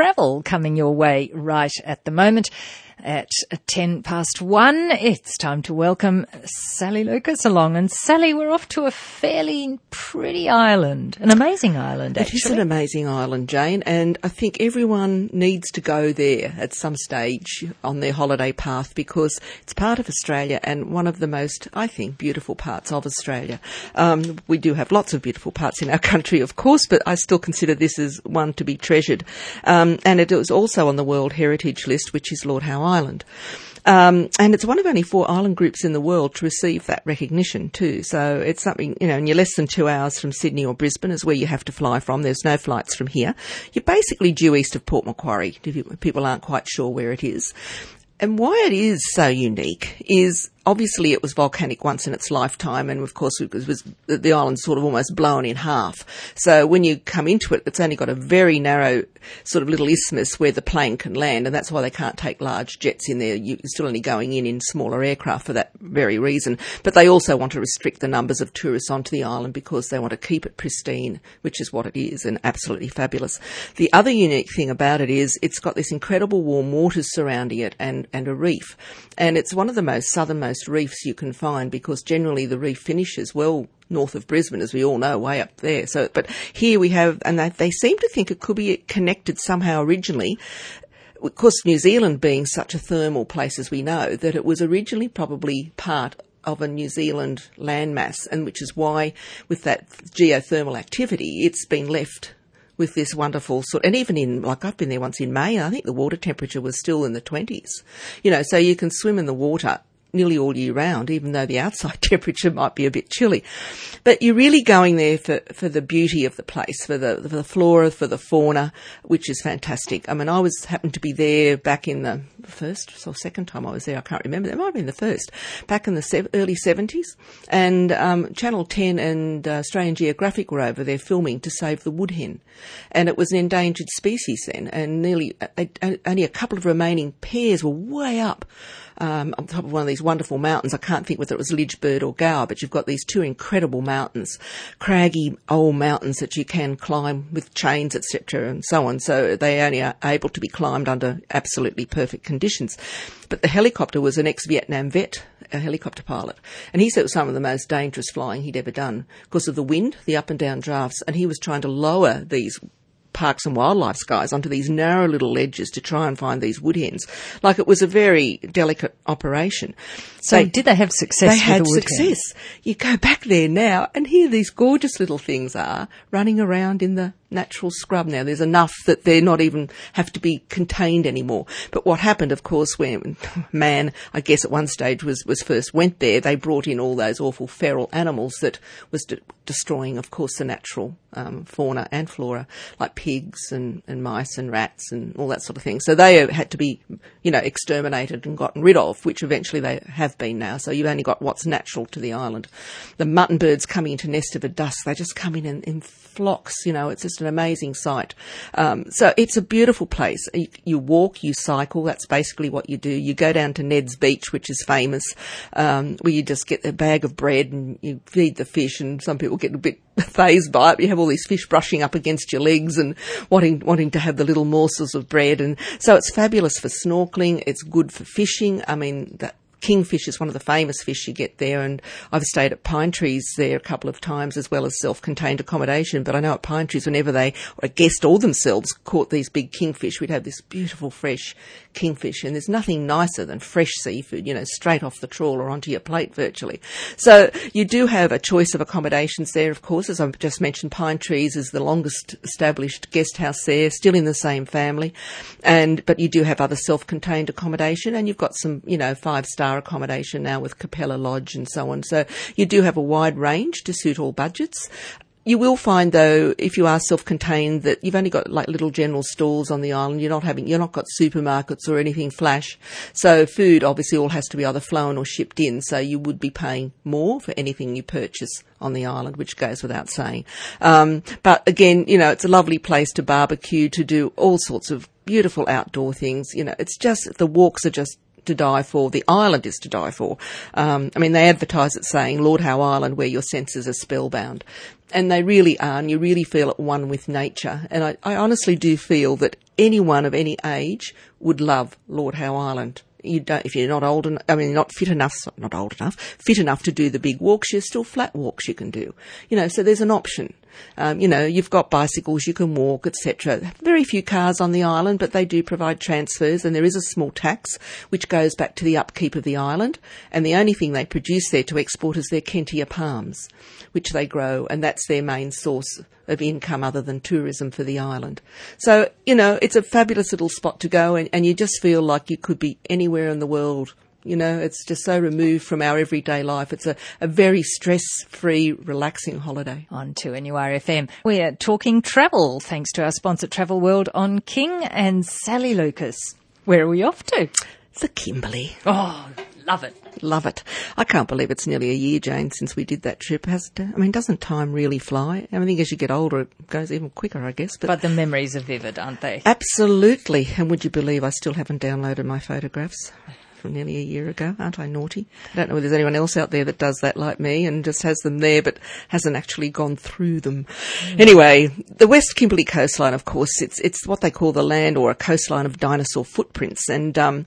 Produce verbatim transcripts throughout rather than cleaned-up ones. travel coming your way right at the moment. At ten past one, it's time to welcome Sally Lucas along. And Sally, we're off to a fairly pretty island, an amazing island, actually. It is an amazing island, Jane, and I think everyone needs to go there at some stage on their holiday path because it's part of Australia and one of the most, I think, beautiful parts of Australia. Um, we do have lots of beautiful parts in our country, of course, but I still consider this as one to be treasured. Um, and it was also on the World Heritage List, which is Lord Howe Island. Island. Um, and it's one of only four island groups in the world to receive that recognition too. So it's something, you know, and you're less than two hours from Sydney or Brisbane is where you have to fly from. There's no flights from here. You're basically due east of Port Macquarie, if people aren't quite sure where it is. And why it is so unique is obviously it was volcanic once in its lifetime, and of course it was, the island sort of almost blown in half. So when you come into it, it's only got a very narrow sort of little isthmus where the plane can land, and that's why they can't take large jets in there. You're still only going in in smaller aircraft for that very reason. But they also want to restrict the numbers of tourists onto the island because they want to keep it pristine, which is what it is, and absolutely fabulous. The other unique thing about it is it's got this incredible warm waters surrounding it and, and a reef. And it's one of the most southernmost reefs you can find because generally the reef finishes well north of Brisbane, as we all know, way up there. So, but here we have, and they, they seem to think it could be connected somehow originally. Of course, New Zealand being such a thermal place, as we know, that it was originally probably part of a New Zealand landmass, and which is why with that geothermal activity, it's been left with this wonderful sort, and even in, like I've been there once in May, and I think the water temperature was still in the twenties. You know, so you can swim in the water nearly all year round, even though the outside temperature might be a bit chilly. But you're really going there for, for the beauty of the place, for the, for the flora, for the fauna, which is fantastic. I mean, I was happened to be there back in the first or second time I was there. I can't remember. It might have been the first, back in the se- early seventies. And um, Channel ten and uh, Australian Geographic were over there filming to save the woodhen. And it was an endangered species then. And nearly a, a, only a couple of remaining pairs were way up um, on top of one of these wonderful mountains. I can't think whether it was Lidgebird or Gower, but you've got these two incredible mountains, craggy old mountains that you can climb with chains, et cetera, and so on. So they only are able to be climbed under absolutely perfect conditions. But the helicopter was an ex-Vietnam vet, a helicopter pilot, and he said it was some of the most dangerous flying he'd ever done because of the wind, the up and down drafts, and he was trying to lower these parks and wildlife skies onto these narrow little ledges to try and find these woodhens. Like, it was a very delicate operation. So, so did they have success? They had the success. You go back there now and here these gorgeous little things are running around in the natural scrub now. There's enough that they're not even have to be contained anymore. But what happened, of course, when man, I guess at one stage was, was first went there, they brought in all those awful feral animals that was de- destroying, of course, the natural um, fauna and flora, like pigs and, and mice and rats and all that sort of thing. So they had to be, you know, exterminated and gotten rid of, which eventually they have been now. So you've only got what's natural to the island. The mutton birds coming into nest of a dusk, they just come in and, and flocks, you know, it's just an amazing sight. Um, so it's a beautiful place. You, you walk, you cycle, that's basically what you do. You go down to Ned's Beach, which is famous, um, where you just get a bag of bread and you feed the fish, and some people get a bit phased by it. You have all these fish brushing up against your legs and wanting wanting to have the little morsels of bread. And so it's fabulous for snorkeling. It's good for fishing. I mean, that kingfish is one of the famous fish you get there, and I've stayed at Pine Trees there a couple of times as well as self-contained accommodation. But I know at Pine Trees, whenever they, or a guest or themselves, caught these big kingfish, we'd have this beautiful fresh kingfish, and there's nothing nicer than fresh seafood, you know, straight off the trawl or onto your plate virtually. So you do have a choice of accommodations there, of course. As I've just mentioned, Pine Trees is the longest established guest house there, still in the same family, and but you do have other self-contained accommodation, and you've got some, you know, five-star accommodation now with Capella Lodge and so on. So you do have a wide range to suit all budgets. You will find, though, if you are self-contained, that you've only got like little general stores on the island. You're not having, you're not got supermarkets or anything flash. So food obviously all has to be either flown or shipped in. So you would be paying more for anything you purchase on the island, which goes without saying. Um, but again, you know, it's a lovely place to barbecue, to do all sorts of beautiful outdoor things. You know, it's just, the walks are just to die for. The island is to die for. Um, I mean, they advertise it saying, Lord Howe Island, where your senses are spellbound. And they really are, and you really feel at one with nature. And I, I honestly do feel that anyone of any age would love Lord Howe Island. You don't, if you're not old enough, I mean, not fit enough, not old enough, fit enough to do the big walks, there's still flat walks you can do. You know, so there's an option. Um, you know, you've got bicycles, you can walk, et cetera. Very few cars on the island, but they do provide transfers, and there is a small tax which goes back to the upkeep of the island. And the only thing they produce there to export is their Kentia palms, which they grow, and that's their main source of income other than tourism for the island. So, you know, it's a fabulous little spot to go, and, and you just feel like you could be anywhere in the world. You know, it's just so removed from our everyday life. It's a, a very stress-free, relaxing holiday. On to a new R F M. We're talking travel, thanks to our sponsor Travel World on King and Sally Lucas. Where are we off to? The Kimberley. Oh, love it. Love it. I can't believe it's nearly a year, Jane, since we did that trip. Has to, I mean, doesn't time really fly? I think as you get older, it goes even quicker, I guess. But, but the memories are vivid, aren't they? Absolutely. And would you believe I still haven't downloaded my photographs from nearly a year ago? Aren't I naughty? I don't know if there's anyone else out there that does that like me and just has them there but hasn't actually gone through them. Mm. Anyway, the West Kimberley coastline, of course, it's it's what they call the land or a coastline of dinosaur footprints. And um,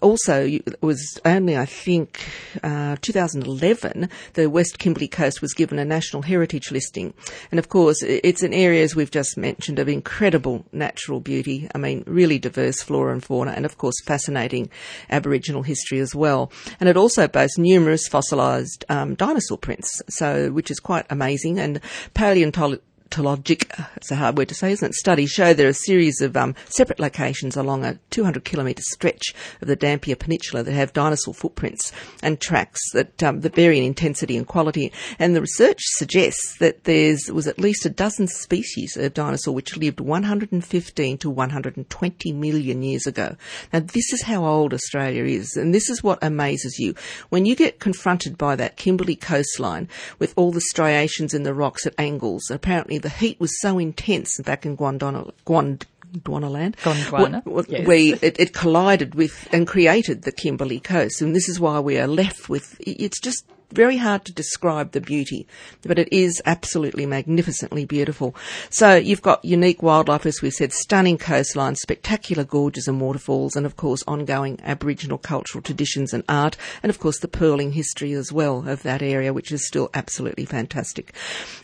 also, it was only, I think, uh, two thousand eleven, the West Kimberley coast was given a National Heritage listing. And, of course, it's an area, as we've just mentioned, of incredible natural beauty. I mean, really diverse flora and fauna and, of course, fascinating Aboriginal history as well. And it also boasts numerous fossilised um, dinosaur prints, so which is quite amazing. And paleontology, it's a hard word to say, isn't it? Studies show there are a series of um, separate locations along a two hundred kilometre stretch of the Dampier Peninsula that have dinosaur footprints and tracks that, um, that vary in intensity and quality. And the research suggests that there was at least a dozen species of dinosaur which lived one hundred fifteen to one hundred twenty million years ago. Now, this is how old Australia is, and this is what amazes you. When you get confronted by that Kimberley coastline with all the striations in the rocks at angles, apparently the heat was so intense back in Gondwana, Gwand, Gondwana Land, Gondwana, we, yes. we, it, it collided with and created the Kimberley coast. And this is why we are left with, it's just very hard to describe the beauty, but it is absolutely magnificently beautiful. So you've got unique wildlife, as we said, stunning coastlines, spectacular gorges and waterfalls, and of course ongoing Aboriginal cultural traditions and art, and of course the pearling history as well of that area, which is still absolutely fantastic.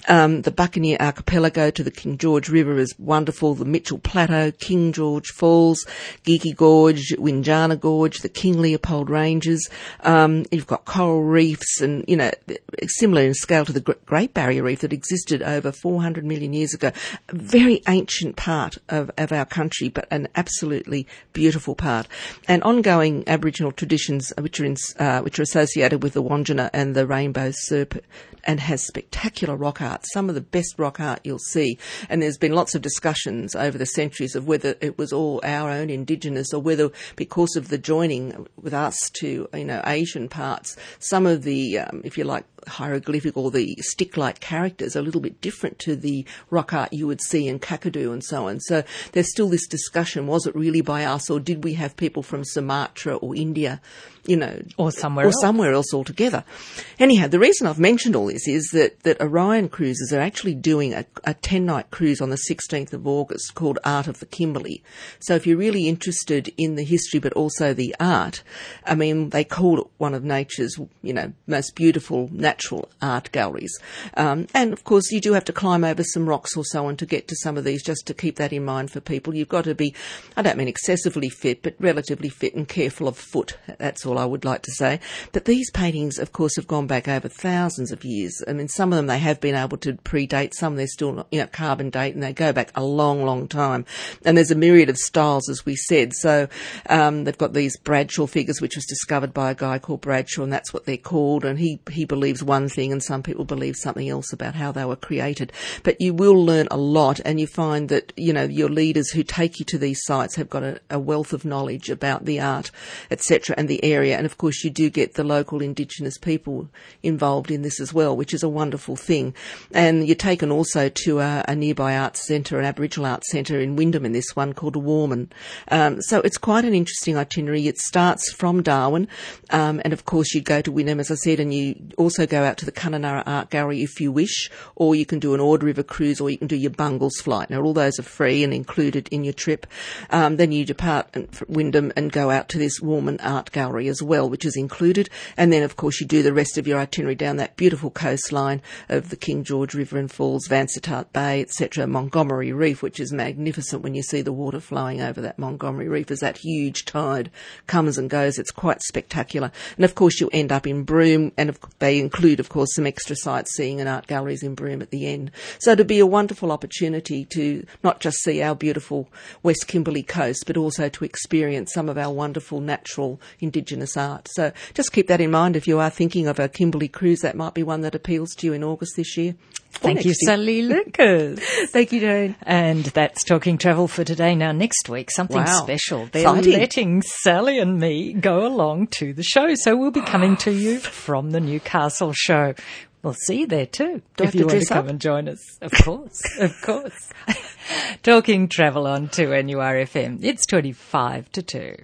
Um, the Buccaneer Archipelago to the King George River is wonderful. The Mitchell Plateau, King George Falls, Geeky Gorge, Windjana Gorge, the King Leopold Ranges. Um, you've got coral reefs and, you know, similar in scale to the Great Barrier Reef that existed over four hundred million years ago. A very ancient part of, of our country, but an absolutely beautiful part. And ongoing Aboriginal traditions which are, in, uh, which are associated with the Wandjina and the Rainbow Serpent, and has spectacular rock art, some of the best rock art you'll see. And there's been lots of discussions over the centuries of whether it was all our own indigenous or whether, because of the joining with us to, you know, Asian parts, some of the, um, if you like, hieroglyphic or the stick-like characters are a little bit different to the rock art you would see in Kakadu and so on. So there's still this discussion, was it really by us, or did we have people from Sumatra or India, you know, or somewhere or else. somewhere else altogether? Anyhow, the reason I've mentioned all this is that, that Orion Cruises are actually doing a, a ten-night cruise on the sixteenth of August called Art of the Kimberley. So if you're really interested in the history but also the art, I mean, they call it one of nature's, you know, most beautiful natural art galleries. Um, and, of course, you do have to climb over some rocks or so on to get to some of these, just to keep that in mind for people. You've got to be, I don't mean excessively fit, but relatively fit and careful of foot. That's all I would like to say. But these paintings, of course, have gone back over thousands of years. I mean, some of them they have been able to predate, some they're still not, you know, carbon date, and they go back a long, long time. And there's a myriad of styles, as we said. So um, they've got these Bradshaw figures, which was discovered by a guy called Bradshaw, and that's what they're called. And he, he believes believes one thing and some people believe something else about how they were created. But you will learn a lot, and you find that, you know, your leaders who take you to these sites have got a, a wealth of knowledge about the art, et cetera, and the area. And, of course, you do get the local Indigenous people involved in this as well, which is a wonderful thing. And you're taken also to a, a nearby arts centre, an Aboriginal arts centre in Wyndham, in this one called Warman. Um, so it's quite an interesting itinerary. It starts from Darwin, um, and, of course, you go to Wyndham, as I said, and you also go out to the Kununurra Art Gallery if you wish, or you can do an Ord River cruise, or you can do your Bungles flight. Now, all those are free and included in your trip. Um, then you depart from Wyndham and go out to this Warman Art Gallery as well, which is included. And then, of course, you do the rest of your itinerary down that beautiful coastline of the King George River and Falls, Vansittart Bay, et cetera, Montgomery Reef, which is magnificent when you see the water flowing over that Montgomery Reef as that huge tide comes and goes. It's quite spectacular. And, of course, you end up in Broome, and they include, of course, some extra sightseeing and art galleries in Broome at the end. So it'd be a wonderful opportunity to not just see our beautiful West Kimberley coast, but also to experience some of our wonderful natural Indigenous art. So just keep that in mind if you are thinking of a Kimberley cruise. That might be one that appeals to you in August this year. Thank you, Sally Lucas. Thank you, Joan. And that's Talking Travel for today. Now, next week, something wow. special. They're Exciting. letting Sally and me go along to the show. So we'll be coming to you from the Newcastle show. We'll see you there too. Do if you want to come up? and join us. Of course, of course. Talking Travel on two N U R F M. It's twenty-five to two.